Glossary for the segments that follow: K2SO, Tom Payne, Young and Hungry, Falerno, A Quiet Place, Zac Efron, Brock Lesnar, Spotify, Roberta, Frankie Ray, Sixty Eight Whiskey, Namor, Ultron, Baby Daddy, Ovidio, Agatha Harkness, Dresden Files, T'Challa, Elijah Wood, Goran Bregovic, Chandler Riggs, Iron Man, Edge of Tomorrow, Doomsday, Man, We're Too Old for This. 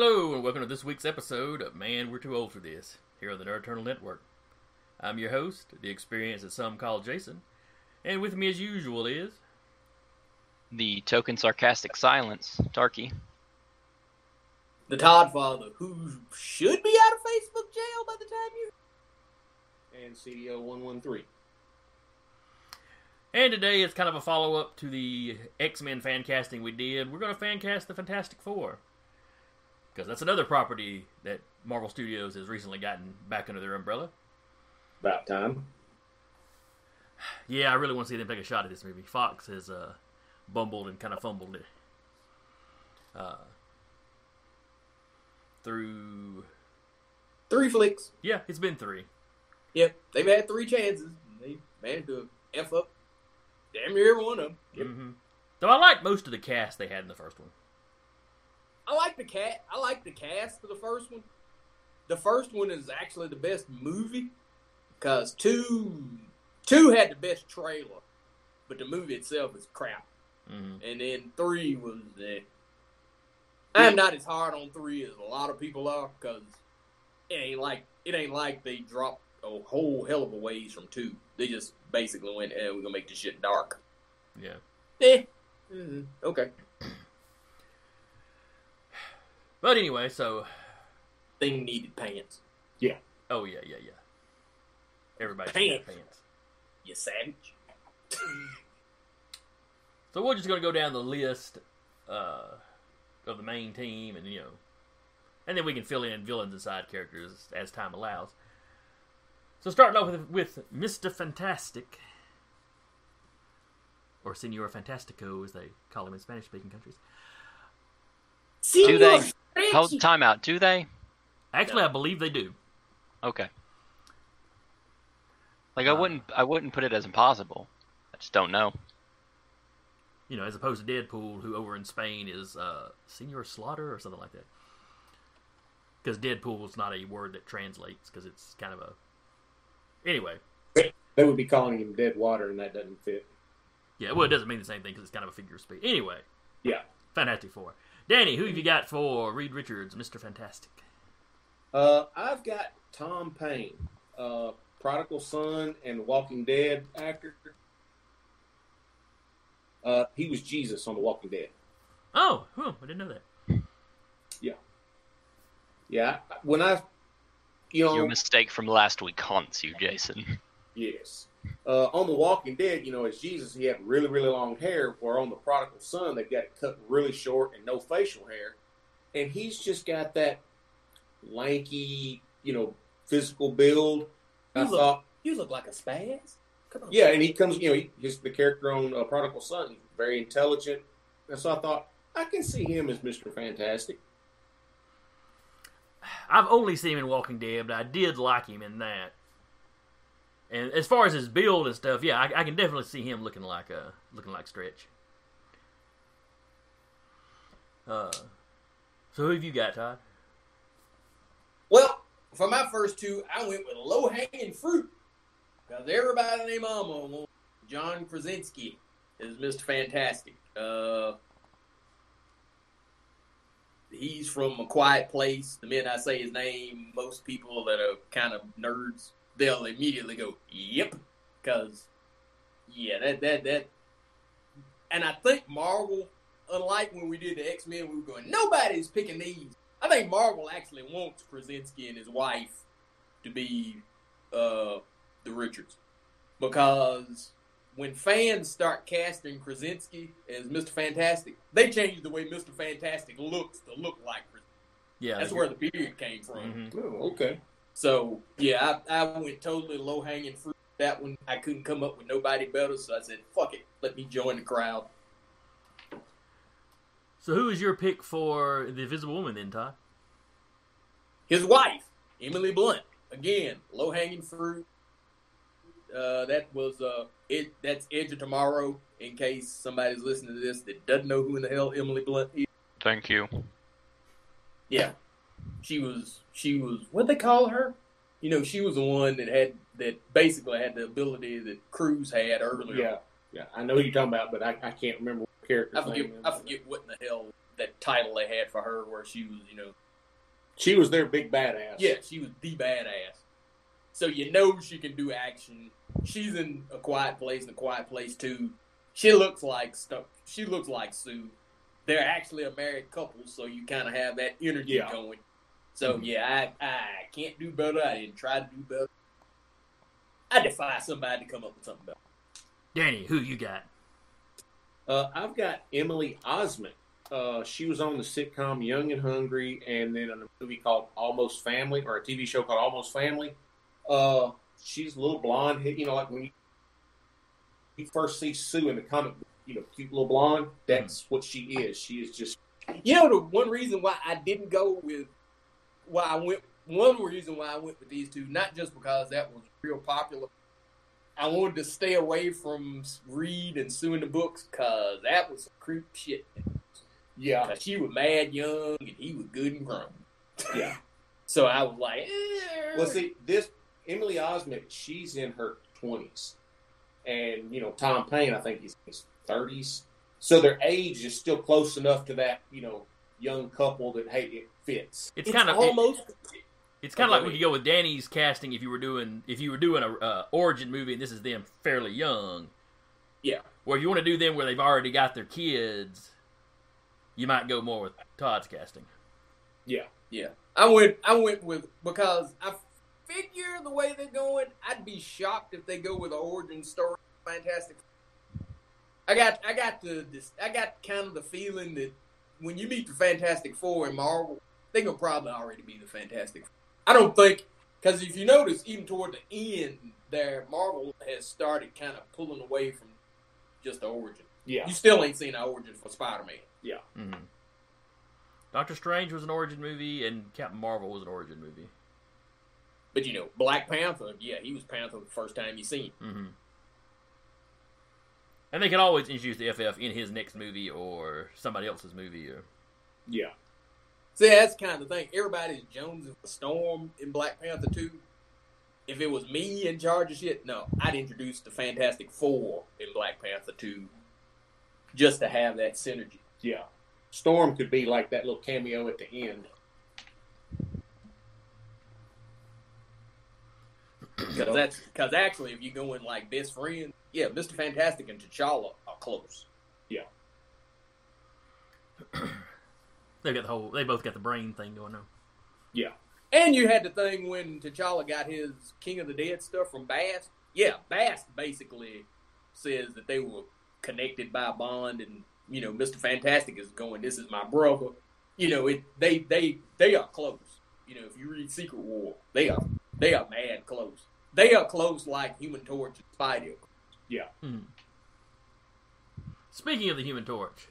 Hello, and welcome to this week's episode of Man, We're Too Old for This, here on the Nerd Turtle Network. I'm your host, the experience that some call Jason, and with me as usual is... the token sarcastic silence, Tarky. The Toddfather, who should be out of Facebook jail by the time you... and CDO 113. And today is kind of a follow-up to the X-Men fan casting we did. We're going to fan cast the Fantastic Four. Because that's another property that Marvel Studios has recently gotten back under their umbrella. About time. Yeah, I really want to see them take a shot at this movie. Fox has bumbled and kind of fumbled it. Through... three flicks. Yeah, it's been three. Yep, they've had three chances. They managed to F up damn near every one of them. Yep. Mm-hmm. Though I like most of the cast they had in the first one. I like the cast for the first one. The first one is actually the best movie because two had the best trailer, but the movie itself is crap. Mm-hmm. And then three was the... I'm not as hard on three as a lot of people are because it ain't like they dropped a whole hell of a ways from two. They just basically went, we're gonna make this shit dark. Yeah. Mm-hmm. Okay. But anyway, so... thing needed pants. Yeah. Oh, yeah. Everybody needed pants. You savage. So we're just going to go down the list of the main team, and, you know... and then we can fill in villains and side characters as time allows. So starting off with Mr. Fantastic. Or Senor Fantastico, as they call him in Spanish-speaking countries. Do they... hold time out, do they? Actually, no. I believe they do. Okay. Like, I wouldn't put it as impossible. I just don't know. You know, as opposed to Deadpool, who over in Spain is Senor Slaughter or something like that. Because Deadpool is not a word that translates, because it's kind of a... anyway. They would be calling him Dead Water, and that doesn't fit. Yeah, well, it doesn't mean the same thing, because it's kind of a figure of speech. Anyway. Yeah. Fantastic Four. Danny, who have you got for Reed Richards, Mr. Fantastic? I've got Tom Payne, Prodigal Son and Walking Dead actor. He was Jesus on The Walking Dead. Oh, I didn't know that. Yeah. When I, you know, your mistake from last week haunts you, Jason. Yes. On The Walking Dead, you know, as Jesus, he had really, really long hair, where on The Prodigal Son, they've got it cut really short and no facial hair. And he's just got that lanky, you know, physical build. You look like a spaz. Come on. Yeah, and he comes, you know, he's the character on Prodigal Son, very intelligent. And so I thought, I can see him as Mr. Fantastic. I've only seen him in Walking Dead, but I did like him in that. And as far as his build and stuff, yeah, I can definitely see him looking like Stretch. So who have you got, Todd? Well, for my first two, I went with low-hanging fruit. Because everybody named Mama, John Krasinski is Mr. Fantastic. He's from A Quiet Place. The minute I say his name, most people that are kind of nerds, they'll immediately go, yep, because, yeah, that. And I think Marvel, unlike when we did the X-Men, we were going, nobody's picking these. I think Marvel actually wants Krasinski and his wife to be the Richards, because when fans start casting Krasinski as Mr. Fantastic, they change the way Mr. Fantastic looks to look like Krasinski. Yeah, that's where the beard came from. Mm-hmm. Oh, okay. So, yeah, I went totally low-hanging fruit with that one. I couldn't come up with nobody better, so I said, fuck it. Let me join the crowd. So who is your pick for the Invisible Woman then, Todd? His wife, Emily Blunt. Again, low-hanging fruit. That was that's Edge of Tomorrow, in case somebody's listening to this that doesn't know who in the hell Emily Blunt is. Thank you. Yeah. She was, what'd they call her? You know, she was the one that basically had the ability that Cruz had earlier. Yeah, I know who you're talking about, but I can't remember what character. I forget what in the hell that title they had for her, where she was, you know, She was their big badass. Yeah, she was the badass. So you know she can do action. She's in A Quiet Place and A Quiet Place 2. She looks like stuff. She looks like Sue. They're actually a married couple, so you kind of have that energy going. So, I can't do better. I didn't try to do better. I defy somebody to come up with something better. Danny, who you got? I've got Emily Osment. She was on the sitcom Young and Hungry and then on a movie called Almost Family, or a TV show called Almost Family. She's a little blonde, like when you first see Sue in the comic book, cute little blonde, that's what she is. She is just... the one reason why I didn't go with... One reason why I went with these two, not just because that was real popular. I wanted to stay away from Reed and Sue in the books because that was some creep shit. Yeah. She was mad young and he was good and grown. Yeah. So I was like, well, see, this Emily Osment, she's in her 20s. And, Tom Payne, I think he's in his 30s. So their age is still close enough to that, young couple that, hey, it fits. It's kind of like when you go with Danny's casting if you were doing a origin movie and this is them fairly young. Yeah. Or if you want to do them where they've already got their kids, you might go more with Todd's casting. Yeah, yeah. I went with, because I figure the way they're going, I'd be shocked if they go with an origin story. Fantastic. I got kind of the feeling that when you meet the Fantastic Four in Marvel, they're going to probably already be the Fantastic Four. I don't think, because if you notice, even toward the end there, Marvel has started kind of pulling away from just the origin. Yeah. You still ain't seen an origin for Spider-Man. Yeah. Mm-hmm. Doctor Strange was an origin movie, and Captain Marvel was an origin movie. But, Black Panther, he was Panther the first time you seen him. Mm-hmm. And they can always introduce the FF in his next movie or somebody else's movie. Yeah. See, that's the kind of thing. Everybody's jonesing for Storm in Black Panther 2. If it was me in charge of shit, no. I'd introduce the Fantastic Four in Black Panther 2 just to have that synergy. Yeah. Storm could be like that little cameo at the end. Because actually, if you go in like best friends, Mr. Fantastic and T'Challa are close. Yeah. They both got the brain thing going on. Yeah. And you had the thing when T'Challa got his King of the Dead stuff from Bast. Yeah, Bast basically says that they were connected by a bond, and, Mr. Fantastic is going, this is my brother. They are close. If you read Secret War, they are mad close. They are close like Human Torch and Spidey. Yeah. Mm. Speaking of the Human Torch,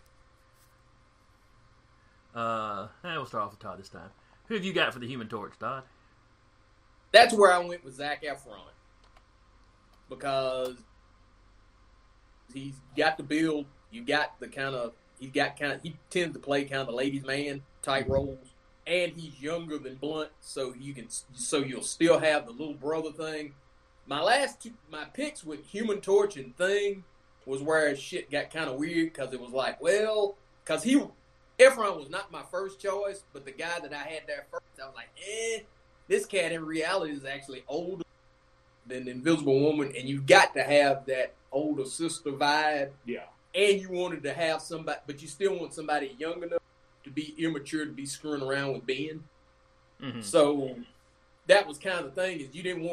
we'll start off with Todd this time. Who have you got for the Human Torch, Todd? That's where I went with Zac Efron, because he's got the build. He tends to play kind of the ladies' man type roles, and he's younger than Blunt, so you'll still have the little brother thing. My picks with Human Torch and Thing was where shit got kind of weird, because it was like, because Efron was not my first choice, but the guy that I had there first, I was like, this cat in reality is actually older than the Invisible Woman, and you got to have that older sister vibe. Yeah. And you wanted to have somebody, but you still want somebody young enough to be immature to be screwing around with Ben. Mm-hmm. So that was kind of the thing, is you didn't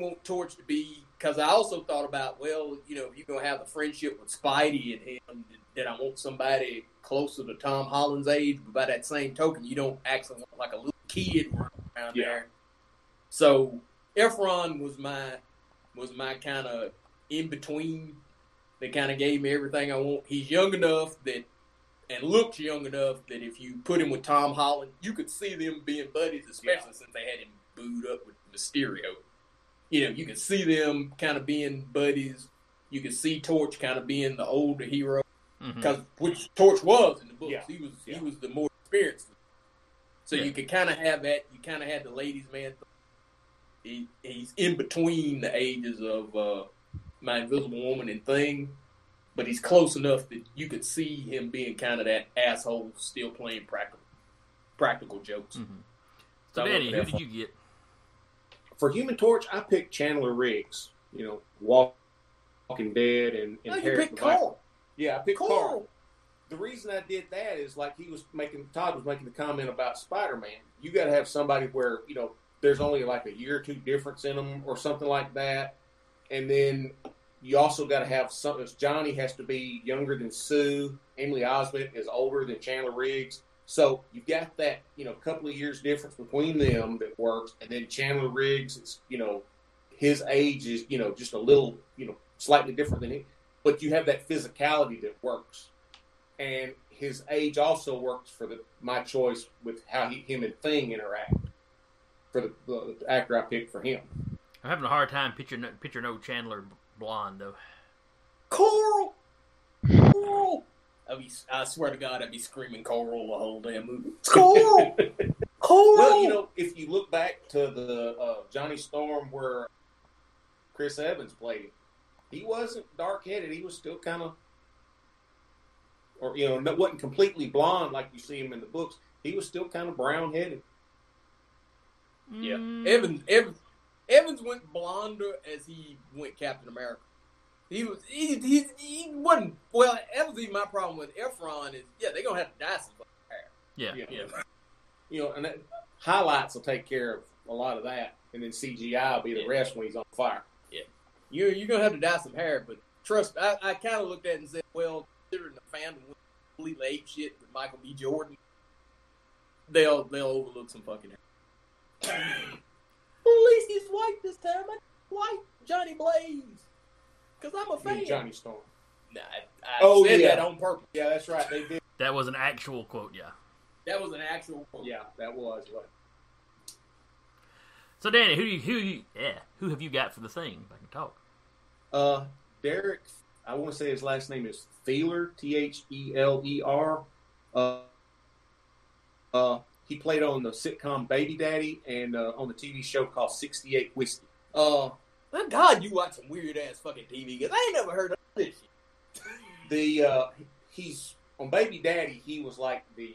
want Torch to be, because I also thought about, if you're going to have the friendship with Spidey and him, that I want somebody closer to Tom Holland's age, but by that same token, you don't actually want like a little kid around there. So Efron was my kind of in between. They kind of gave me everything I want. He's young enough that, and looks young enough that if you put him with Tom Holland, you could see them being buddies, especially since they had him booed up with Mysterio. You could see them kind of being buddies. You could see Torch kind of being the older hero, because which Torch was in the books. Yeah. He was the more experienced. So you could kind of have that. You kind of had the ladies' man. He's in between the ages of My Invisible Woman and Thing, but he's close enough that you could see him being kind of that asshole still playing practical jokes. Mm-hmm. So Danny, who did you get? For Human Torch, I picked Chandler Riggs. You know, Walking Dead and Harry. You picked Carl. Yeah, I picked Carl. The reason I did that is like Todd was making the comment about Spider-Man. You got to have somebody where, you know, there's only like a year or two difference in them or something like that. And then you also got to have something. Johnny has to be younger than Sue. Emily Osment is older than Chandler Riggs. So you've got that, you know, couple of years difference between them that works. And then Chandler Riggs, it's, you know, his age is, you know, just a little, you know, slightly different than him. But you have that physicality that works. And his age also works for my choice with how him and Thing interact. For the actor I picked for him. I'm having a hard time picturing old Chandler blonde, though. Coral! I swear to God, I'd be screaming Coral the whole damn movie. Coral! Coral! Well, you know, if you look back to the Johnny Storm where Chris Evans played him, he wasn't dark-headed. He was still kind of, or, you know, wasn't completely blonde like you see him in the books. He was still kind of brown-headed. Yeah, Evans went blonder as he went Captain America. He wasn't. Well, that was even my problem with Efron is they're gonna have to dye some hair. Yeah. You know, and that, highlights will take care of a lot of that, and then CGI will be the rest when he's on fire. Yeah, you're gonna have to dye some hair, but trust me, I kind of looked at it and said, well, considering the fandom went completely ape shit with Michael B. Jordan, they'll overlook some fucking hair. Well, at least he's white this time. I'm white Johnny Blaze. Because I'm a fan. You're Johnny Storm. Nah, I said that on purpose. Yeah, that's right. They did. That was an actual quote, yeah. That was an actual quote. Yeah, that was right. So, Danny, who have you got for the Thing? If I can talk. Derek, I want to say his last name is Theler, T-H-E-L-E-R. He played on the sitcom Baby Daddy and on the TV show called 68 Whiskey. Thank God you watch some weird-ass fucking TV, because I ain't never heard of this shit. He's on Baby Daddy, he was like the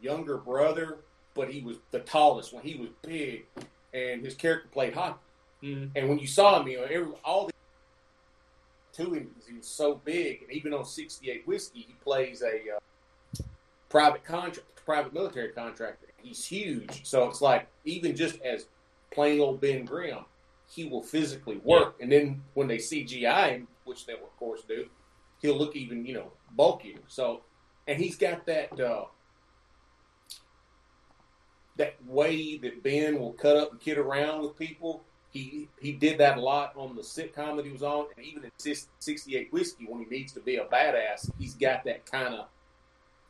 younger brother, but he was the tallest one. He was big, and his character played hockey. Mm-hmm. And when you saw him, you know, to him, because he was so big, and even on 68 Whiskey, he plays a private military contractor. He's huge, so it's like even just as plain old Ben Grimm, he will physically work. Yeah. And then when they CGI him, which they will of course do, he'll look even, you know, bulkier. So, and he's got that that way that Ben will cut up and kid around with people. He did that a lot on the sitcom that he was on, and even in 68 Whiskey, when he needs to be a badass, he's got that kind of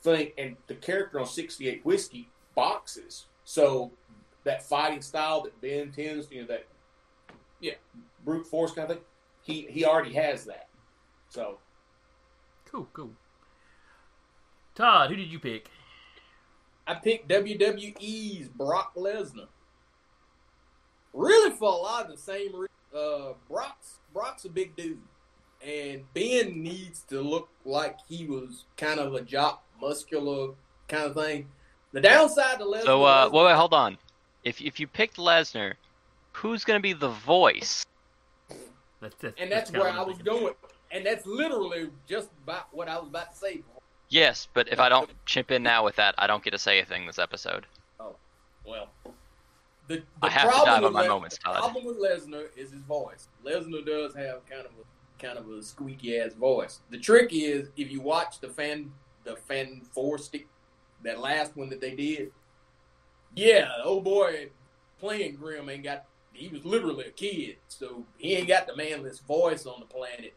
thing. And the character on 68 Whiskey boxes, so that fighting style that Ben tends to, you know, that brute force kind of thing, he already has that. So cool. Todd, who did you pick? I picked WWE's Brock Lesnar. Really, for a lot of the same reason. Brock's a big dude, and Ben needs to look like he was kind of a jock, muscular kind of thing. The downside to Lesnar. So, wait, hold on. If you picked Lesnar, who's going to be the voice? That's where I was going. And that's literally just about what I was about to say before. Yes, but if I don't chip in now with that, I don't get to say a thing this episode. Oh, well. I have to dive on my moments, Todd. The problem with Lesnar is his voice. Lesnar does have kind of a squeaky-ass voice. The trick is, if you watch the Fan Four stick, that last one that they did, old boy playing Grimm ain't got, he was literally a kid, so he ain't got the manliest voice on the planet.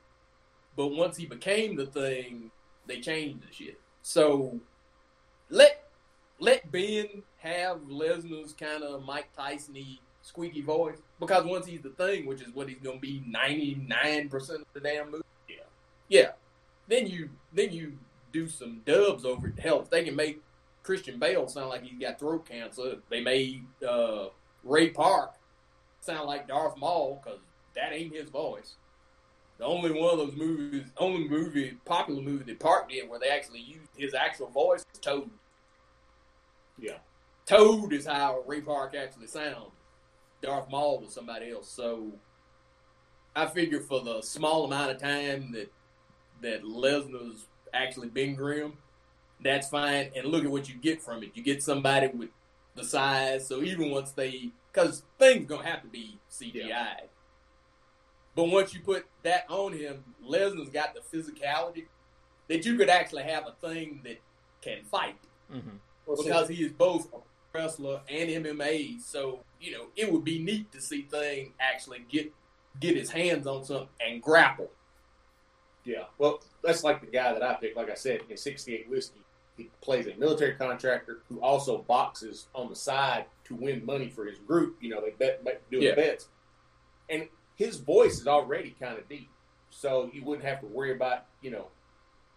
But once he became the Thing, they changed the shit. So let Ben have Lesnar's kind of Mike Tyson-y squeaky voice, because once he's the Thing, which is what he's going to be 99% of the damn movie, then you do some dubs over it. Hell, if they can make Christian Bale sound like he's got throat cancer, they made Ray Park sound like Darth Maul, because that ain't his voice. The only one of those movies, popular movie that Park did where they actually used his actual voice is Toad. Yeah. Toad is how Ray Park actually sounds. Darth Maul was somebody else. So I figure for the small amount of time that Lesnar's actually been Grimm, that's fine. And look at what you get from it. You get somebody with the size. So even once because things going to have to be CGI'd. Yeah. But once you put that on him, Lesnar's got the physicality that you could actually have a thing that can fight. Mm-hmm. Because he is both a wrestler and MMA. So, it would be neat to see Thing actually get his hands on something and grapple. Yeah, well, that's like the guy that I picked, like I said, in 68 Whiskey. He plays a military contractor who also boxes on the side to win money for his group. They do bets. And his voice is already kind of deep. So you wouldn't have to worry about,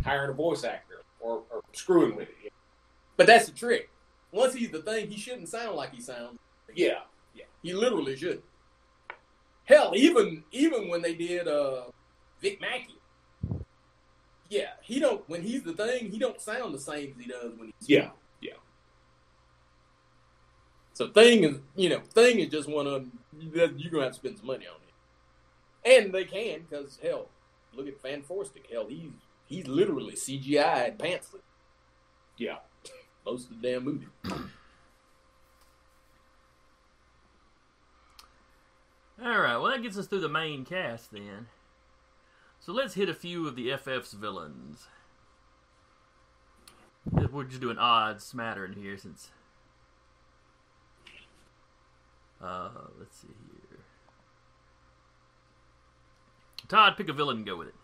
hiring a voice actor or screwing with it. But that's the trick. Once he's the Thing, he shouldn't sound like he sounds. Yeah. Yeah. He literally shouldn't. Hell, even when they did Vic Mackey. Yeah, when he's the Thing, he don't sound the same as he does when he's Yeah. So Thing is just one of them, you're going to have to spend some money on it. And they can, because hell, look at Van Forstik. Hell, he's literally CGI and pantsless. Yeah. Most of the damn movie. All right, well, that gets us through the main cast then. So let's hit a few of the FF's villains. We're just doing odd smattering here since... let's see here. Todd, pick a villain and go with it.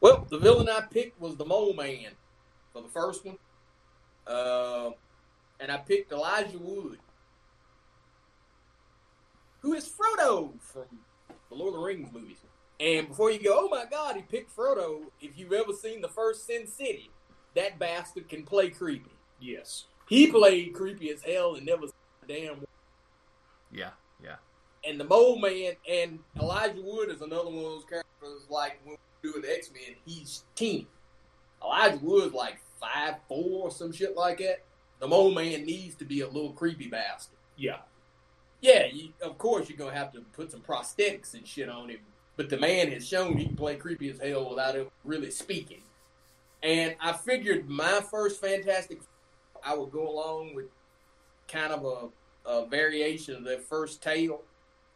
Well, the villain I picked was the Mole Man for the first one. And I picked Elijah Wood, who is Frodo from the Lord of the Rings movies. And before you go, oh my God, he picked Frodo. If you've ever seen the first Sin City, that bastard can play creepy. Yes. He played creepy as hell and never said a damn word. Yeah, yeah. And the Mole Man and Elijah Wood is another one of those characters, like when we do the X-Men, he's teeny. Elijah Wood's like 5'4", or some shit like that. The Mole Man needs to be a little creepy bastard. Yeah. Yeah, of course you're going to have to put some prosthetics and shit on him, but the man has shown he can play creepy as hell without him really speaking. And I figured my first Fantastic Four, I would go along with kind of a variation of their first tale,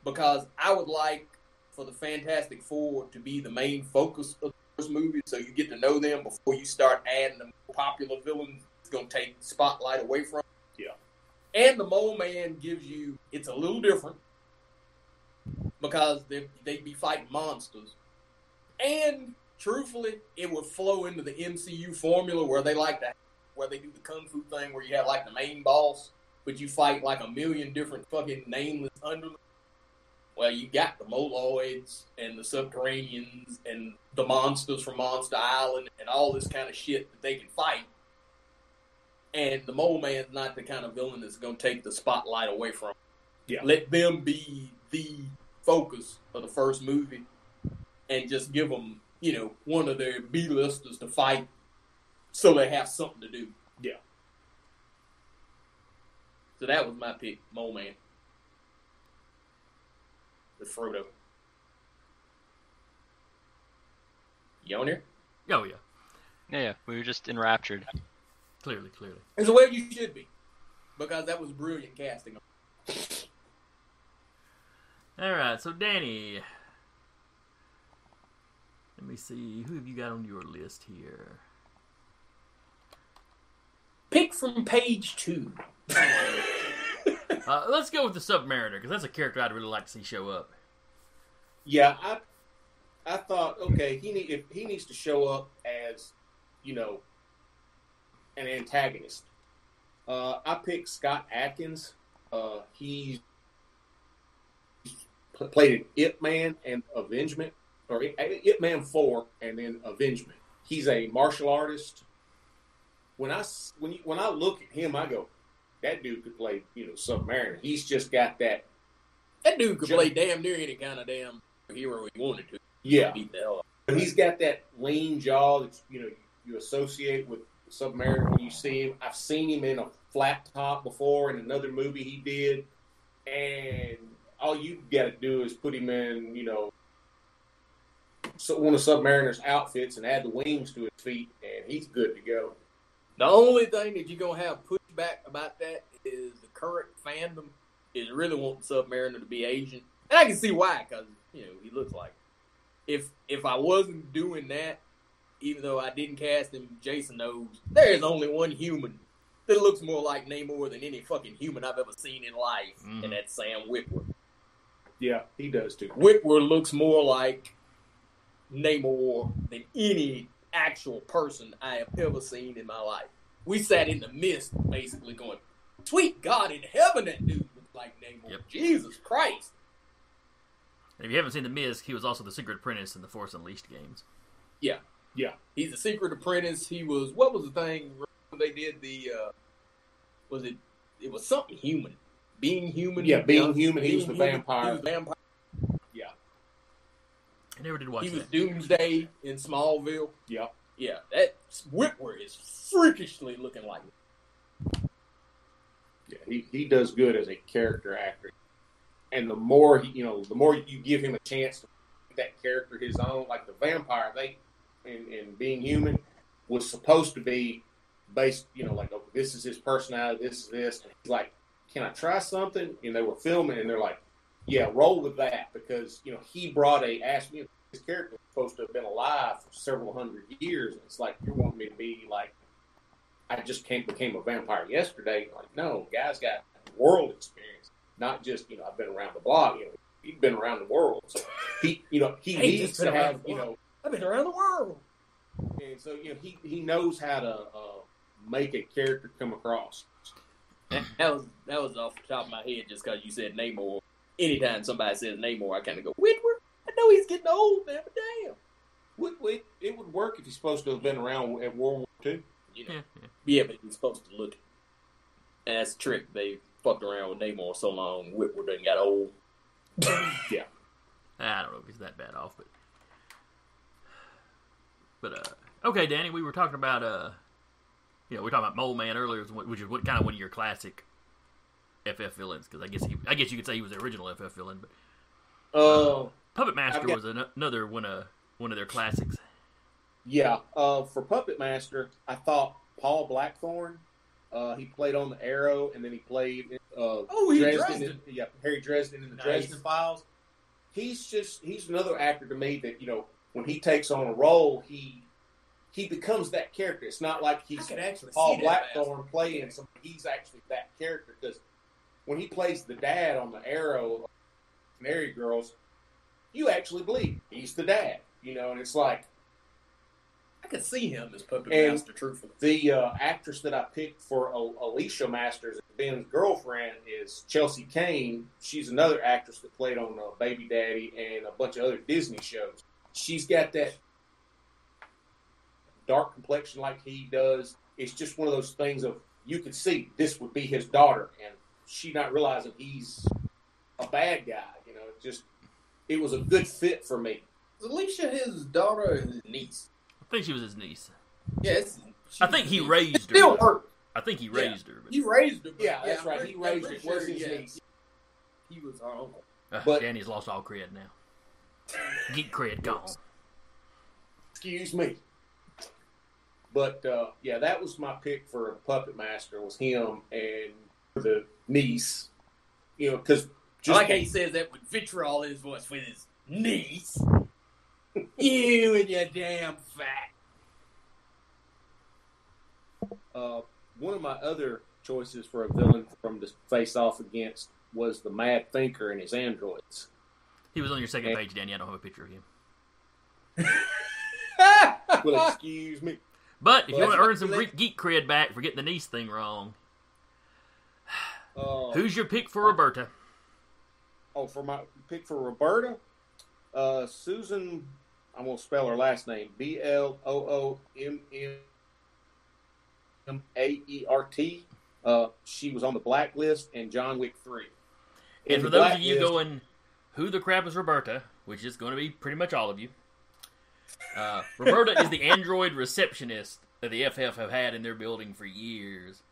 because I would like for the Fantastic Four to be the main focus of movies, so you get to know them before you start adding the more popular villains. It's going to take the spotlight away from them. Yeah. And the Mole Man gives you, it's a little different because they'd be fighting monsters. And truthfully, it would flow into the MCU formula where they like that, where they do the kung fu thing where you have like the main boss, but you fight like a million different fucking nameless underlings. Well, you got the Moloids and the Subterraneans and the monsters from Monster Island and all this kind of shit that they can fight. And the Mole Man's not the kind of villain that's going to take the spotlight away from them. Yeah. Let them be the focus of the first movie and just give them, one of their B-listers to fight so they have something to do. Yeah. So that was my pick, Mole Man. The Frodo. You on here? Oh, yeah. Yeah, we were just enraptured. Clearly. It's the way you should be. Because that was brilliant casting. Alright, so Danny. Let me see. Who have you got on your list here? Pick from page 2. Let's go with the Submariner, because that's a character I'd really like to see show up. Yeah, I thought, okay, he needs to show up as, an antagonist. I picked Scott Adkins. He played in Ip Man and Avengement, or Ip Man 4 and then Avengement. He's a martial artist. When I look at him, I go, that dude could play, Submariner. He's just got that. That dude could play damn near any kind of damn hero he wanted to. Yeah. He's got that lean jaw that, you associate with Submariner when you see him. I've seen him in a Flat Top before in another movie he did, and all you got to do is put him in, you know, one of Submariner's outfits and add the wings to his feet, and he's good to go. The only thing that you're going to have pushback about that is the current fandom is really wanting Submariner to be Asian. And I can see why, because, you know, he looks like it. If I wasn't doing that, even though I didn't cast him, Jason knows, there is only one human that looks more like Namor than any fucking human I've ever seen in life, and that's Sam Witwer. Yeah, he does too. Witwer looks more like Namor than any actual person I have ever seen in my life. We sat in The Mist basically going, tweet God in heaven, that dude looks like Namor. Yep. Jesus Christ. And if you haven't seen The Mist, he was also the Secret Apprentice in the Force Unleashed games. Yeah. Yeah. He's a Secret Apprentice. He was, what was the thing they did? The, it was something human. Being Human. Yeah, Being Human. He was the vampire. He was the vampire. Yeah. I never did watch that. He was Doomsday in Smallville. Yeah. Yeah. That Witwer is freakishly looking like him. Yeah, he does good as a character actor. And the more he, you know, the more you give him a chance to make that character his own, like the vampire, they in Being Human was supposed to be based, you know, like, oh, this is his personality, this is this. And he's like, can I try something? And they were filming, and they're like, yeah, roll with that, because, you know, he brought his character was supposed to have been alive for several hundred years, and it's like, you want me to be like, I just became a vampire yesterday. Like, no, guy's got world experience. Not just, you know, I've been around the block. You know, he's been around the world. So he needs to have, you know, I've been around the world. And so, you know, he knows how to make a character come across. That was off the top of my head just because you said Namor. Anytime somebody says Namor, I kind of go, Witwer? I know he's getting old, man, but damn. It would work if he's supposed to have been around at World War II. You know? Yeah, but he's supposed to look. And that's a trick. They fucked around with Namor so long, Witwer done got old. Yeah. I don't know if he's that bad off, But okay, Danny, we were talking about, we were talking about Mole Man earlier, which is what kind of one of your classic FF villains, because I guess you could say he was the original FF villain, but Puppet Master was another one of their classics. Yeah, for Puppet Master, I thought Paul Blackthorne. He played on the Arrow, and then he played Dresden. Yeah, Harry Dresden in the Dresden Files. He's another actor to me that, you know, when he takes on a role, he becomes that character. It's not like he's Paul Blackthorne playing somebody. He's actually that character, because when he plays the dad on the Arrow, Canary Girls, you actually believe he's the dad, you know, and it's like, I could see him as Puppet Master, truthfully. The actress that I picked for Alicia Masters, Ben's girlfriend, is Chelsea Kane. She's another actress that played on Baby Daddy and a bunch of other Disney shows. She's got that dark complexion like he does. It's just one of those things of, you could see this would be his daughter, and she not realizing he's a bad guy. You know, it was a good fit for me. Is Alicia his daughter or his niece? I think she was his niece. Yes. Yeah, I think he raised her. Still hurt. I think he raised her. He raised her. Yeah, that's right. He raised her. It was his niece. He was our uncle. But Danny's lost all cred now. Geek cred gone. Excuse me. But that was my pick for Puppet Master, was him and the niece. You know, because I like how he says that with vitriol in his voice, with his niece. You and your damn fat. One of my other choices for a villain from to face off against was the Mad Thinker and his androids. He was on your second page, Danny. I don't have a picture of him. Well, excuse me. But if you want to earn some geek cred back for getting the niece thing wrong, who's your pick for Roberta? Oh, for my pick for Roberta? Susan, I'm going to spell her last name, Bloommaert. She was on the Blacklist and John Wick 3. And for those of you going, who the crap is Roberta, which is going to be pretty much all of you, Roberta is the android receptionist that the FF have had in their building for years.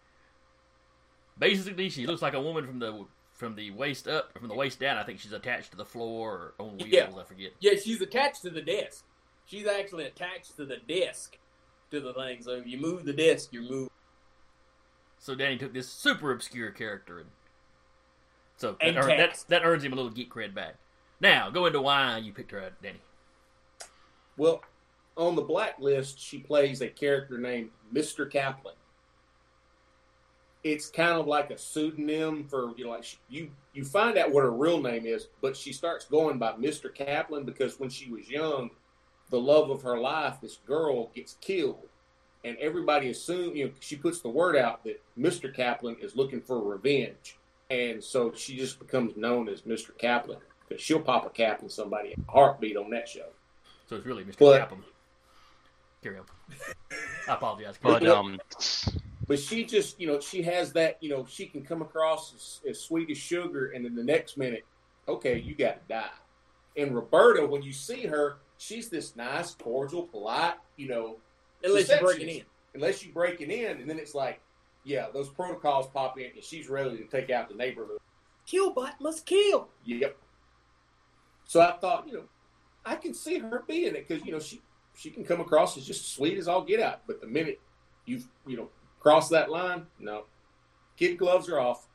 Basically, she looks like a woman from the waist up, from the waist down. I think she's attached to the floor or on wheels. Yeah. I forget. Yeah, she's attached to the desk. She's actually attached to the desk, to the thing. So if you move the desk, you move. So Danny took this super obscure character, and that earns him a little geek cred back. Now, go into why you picked her out, Danny. Well, on the Blacklist, she plays a character named Mr. Kaplan. It's kind of like a pseudonym for, you know, like you find out what her real name is, but she starts going by Mr. Kaplan because when she was young, the love of her life, this girl, gets killed. And everybody assumes, you know, she puts the word out that Mr. Kaplan is looking for revenge. And so she just becomes known as Mr. Kaplan because she'll pop a cap in somebody in a heartbeat on that show. So it's really Mr. Kaplan. Carry on. I apologize. But she just, you know, she has that, you know, she can come across as sweet as sugar, and then the next minute, okay, you got to die. And Roberta, when you see her, she's this nice, cordial, polite, you know. Unless you break it in. Unless you break it in, and then it's like, yeah, those protocols pop in, and she's ready to take out the neighborhood. Killbot must kill. Yep. So I thought, you know, I can see her being it because, you know, she can come across as just sweet as all get out. But the minute you've, you know, cross that line? No. Kid gloves are off.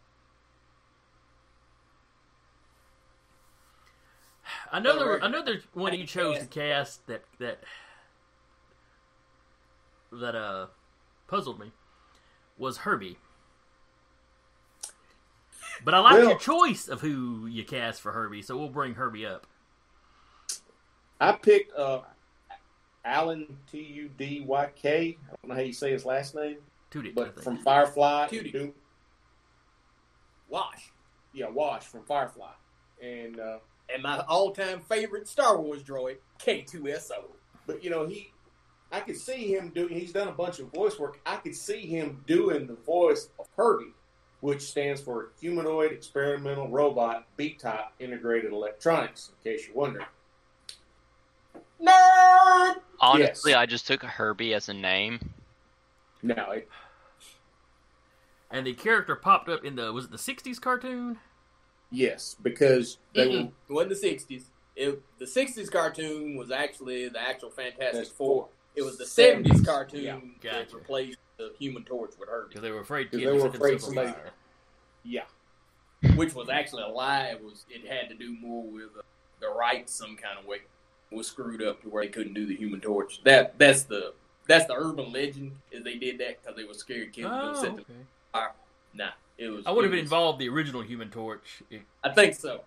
Another one you chose to cast that puzzled me was Herbie. But I like your choice of who you cast for Herbie, so we'll bring Herbie up. I picked Alan Tudyk. I don't know how you say his last name. Tudyk, but from Firefly. Tudyk. Wash. Yeah, Wash from Firefly. And my all-time favorite Star Wars droid, K2SO. But, you know, I could see him he's done a bunch of voice work. I could see him doing the voice of Herbie, which stands for Humanoid Experimental Robot B-Type Integrated Electronics, in case you're wondering. Nerd! Honestly, yes. I just took Herbie as a name. No. And the character popped up in was it the 60s cartoon? Yes, because it wasn't the 60s. The 60s cartoon was actually the actual Fantastic Four. It was the 70s cartoon that replaced the Human Torch with Herbie. Because they were afraid kids would consume somebody. Yeah. Which was actually a lie. It had to do more with the rights some kind of way. Was screwed up to where they couldn't do the Human Torch. That's the urban legend is they did that because they were scared kids. I would have involved the original Human Torch. I think so.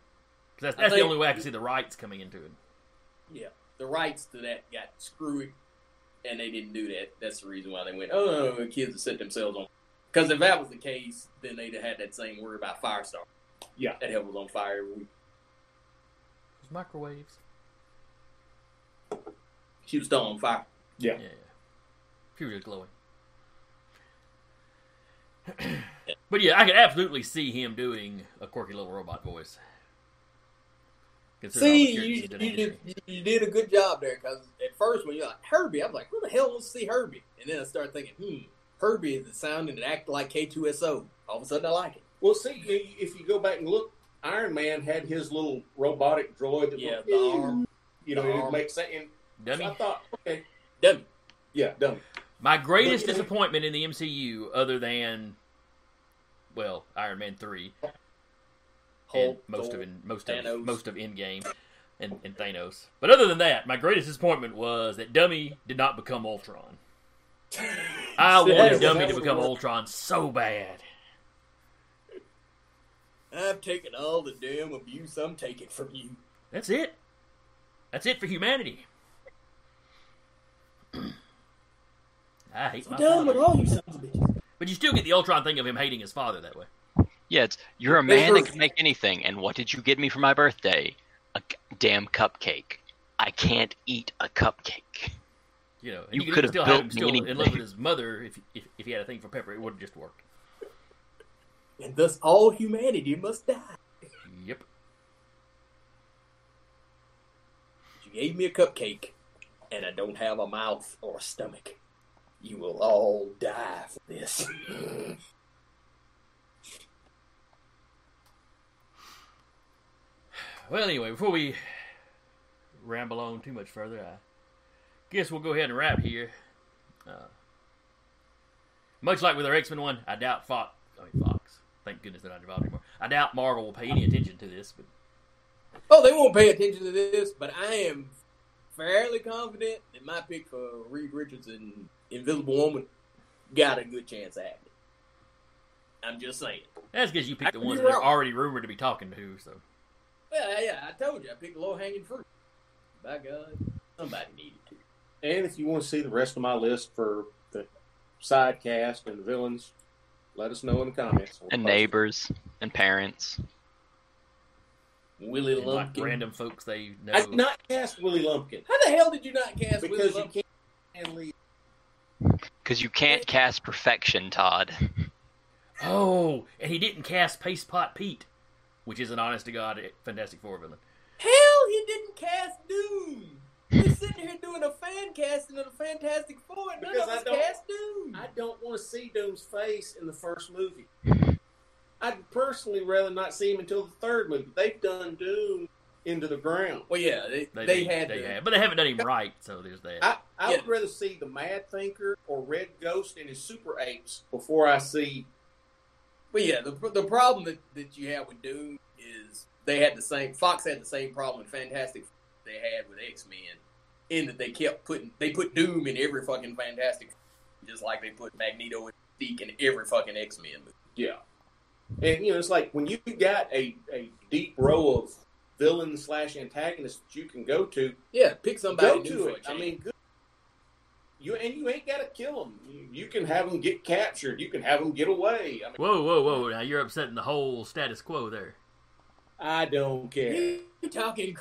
That's the only way I can see the rights coming into it. Yeah, the rights to that got screwed, and they didn't do that. That's the reason why they went, oh, no, kids have set themselves on. Because if that was the case, then they'd have had that same worry about Firestar. Yeah, that hell was on fire every week. There's microwaves. She was still on fire. Yeah. She was just glowing. But yeah, I could absolutely see him doing a quirky little robot voice. See, you did a good job there, because at first when you're like, Herbie, I'm like, who the hell wants to see Herbie? And then I started thinking, Herbie is the sound and act like K2SO. All of a sudden I like it. Well, see, if you go back and look, Iron Man had his little robotic droid that the arm. You know, it makes sense. Dummy. So I thought, okay. Dummy. Yeah, Dummy. My greatest disappointment in the MCU, other than, well, Iron Man 3, and most of Endgame, and Thanos. But other than that, my greatest disappointment was that Dummy did not become Ultron. I wanted Dummy to become Ultron so bad. I've taken all the damn abuse I'm taking from you. That's it. That's it for humanity. I hate my father. With all you sons of bitches. But you still get the Ultron thing of him hating his father that way. Yeah, you're a man that can make anything, and what did you get me for my birthday? A damn cupcake. I can't eat a cupcake. You know, and you could have still built me anything. In love with his mother, if he had a thing for Pepper, it would have just worked. And thus all humanity must die. Yep. Gave me a cupcake, and I don't have a mouth or a stomach. You will all die for this. Well, anyway, before we ramble on too much further, I guess we'll go ahead and wrap here. Much like with our X-Men one, I doubt Fox. Thank goodness they're not involved anymore. I doubt Marvel will pay any attention to this. But oh, they won't pay attention to this, but I am fairly confident that my pick for Reed Richards and Invisible Woman got a good chance at it. I'm just saying. That's because you picked the ones they're already rumored to be talking to, so. Well, yeah, I told you. I picked low-hanging fruit. By God, somebody needed to. And if you want to see the rest of my list for the side cast and the villains, let us know in the comments. And neighbors and parents. Willie Lumpkin. Like random folks they know. I did not cast Willie Lumpkin. How the hell did you not cast Willie Lumpkin? Because you can't cast perfection, Todd. Oh, and he didn't cast Paste Pot Pete, which is an honest-to-God Fantastic Four villain. Hell, he didn't cast Doom. He's sitting here doing a fan casting of the Fantastic Four, and none of us cast Doom. I don't want to see Doom's face in the first movie. I'd personally rather not see him until the third movie. They've done Doom into the ground. Well, yeah, they had, but they haven't done him right, so there's that. I would rather see the Mad Thinker or Red Ghost and his Super Apes before I see... Well, yeah, the problem that you have with Doom is they had the same... Fox had the same problem in Fantastic Four they had with X-Men, in that they kept putting... They put Doom in every fucking Fantastic Four, just like they put Magneto and Mystique in every fucking X-Men movie. Yeah. And, you know, it's like when you got a deep row of villains / antagonists that you can go to... Yeah, pick somebody new for it. I mean, good. You ain't got to kill them. You can have them get captured. You can have them get away. I mean, whoa. Now you're upsetting the whole status quo there. I don't care. You're talking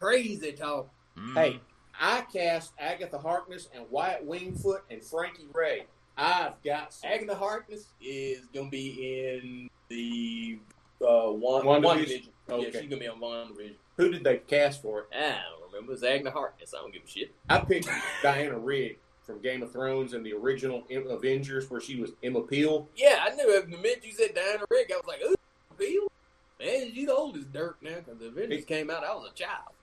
crazy talk. Mm. Hey, I cast Agatha Harkness and Wyatt Wingfoot and Frankie Ray. I've got some. Agatha Harkness is going to be in the WandaVision. Okay. Yeah, she's going to be on WandaVision. Who did they cast for it? I don't remember. It was Agatha Harkness. I don't give a shit. I picked Diana Rigg from Game of Thrones and the original Avengers, where she was Emma Peel. Yeah, I knew. The minute you said Diana Rigg, I was like, ooh, Peel? Man, she's old as dirt now, because the Avengers came out, I was a child.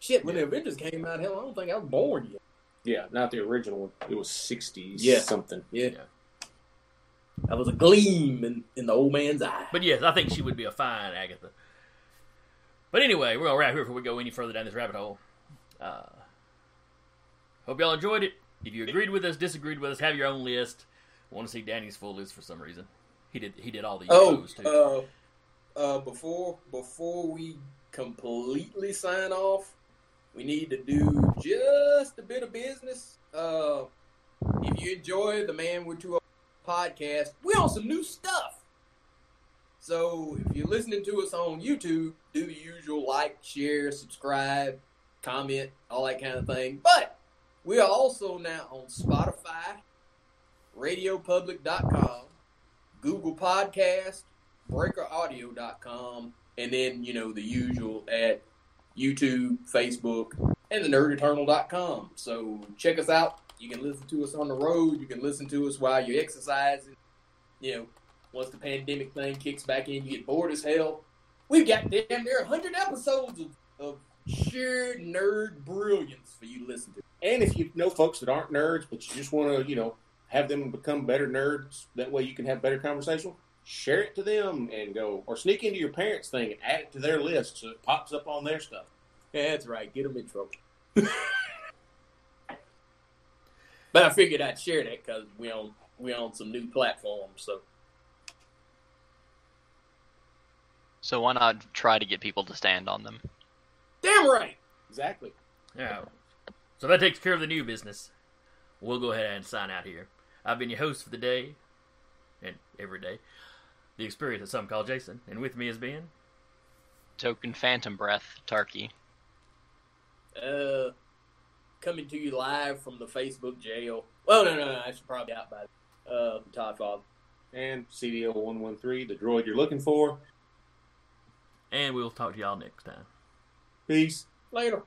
Shit, when the Avengers came out, hell, I don't think I was born yet. Yeah, not the original one. It was 60s something. Yeah. That was a gleam in the old man's eye. But yes, I think she would be a fine Agatha. But anyway, we're going to wrap here before we go any further down this rabbit hole. Hope y'all enjoyed it. If you agreed with us, disagreed with us, have your own list. I want to see Danny's full list for some reason. He did all the shows too. Before we completely sign off, we need to do just a bit of business. If you enjoy the Man with Two podcast, we're on some new stuff. So if you're listening to us on YouTube, do the usual like, share, subscribe, comment, all that kind of thing. But we are also now on Spotify, RadioPublic.com, Google Podcast, BreakerAudio.com, and then, you know, the usual at YouTube, Facebook, and TheNerdEternal.com. So check us out. You can listen to us on the road. You can listen to us while you're exercising. You know, once the pandemic thing kicks back in, you get bored as hell. We've got damn near 100 episodes of sheer nerd brilliance for you to listen to. And if you know folks that aren't nerds, but you just want to, you know, have them become better nerds, that way you can have better conversation, share it to them and go, or sneak into your parents' thing and add it to their list so it pops up on their stuff. Yeah, that's right. Get them in trouble. But I figured I'd share that because we're on some new platforms, so. So why not try to get people to stand on them? Damn right! Exactly. Yeah. So that takes care of the new business. We'll go ahead and sign out here. I've been your host for the day, and every day, the experience that some call Jason, and with me has been... Token Phantom Breath, Tarky. Coming to you live from the Facebook jail. Well, no, I should probably out by then. Todd Fogg. And CDL113, the droid you're looking for. And we'll talk to y'all next time. Peace. Later.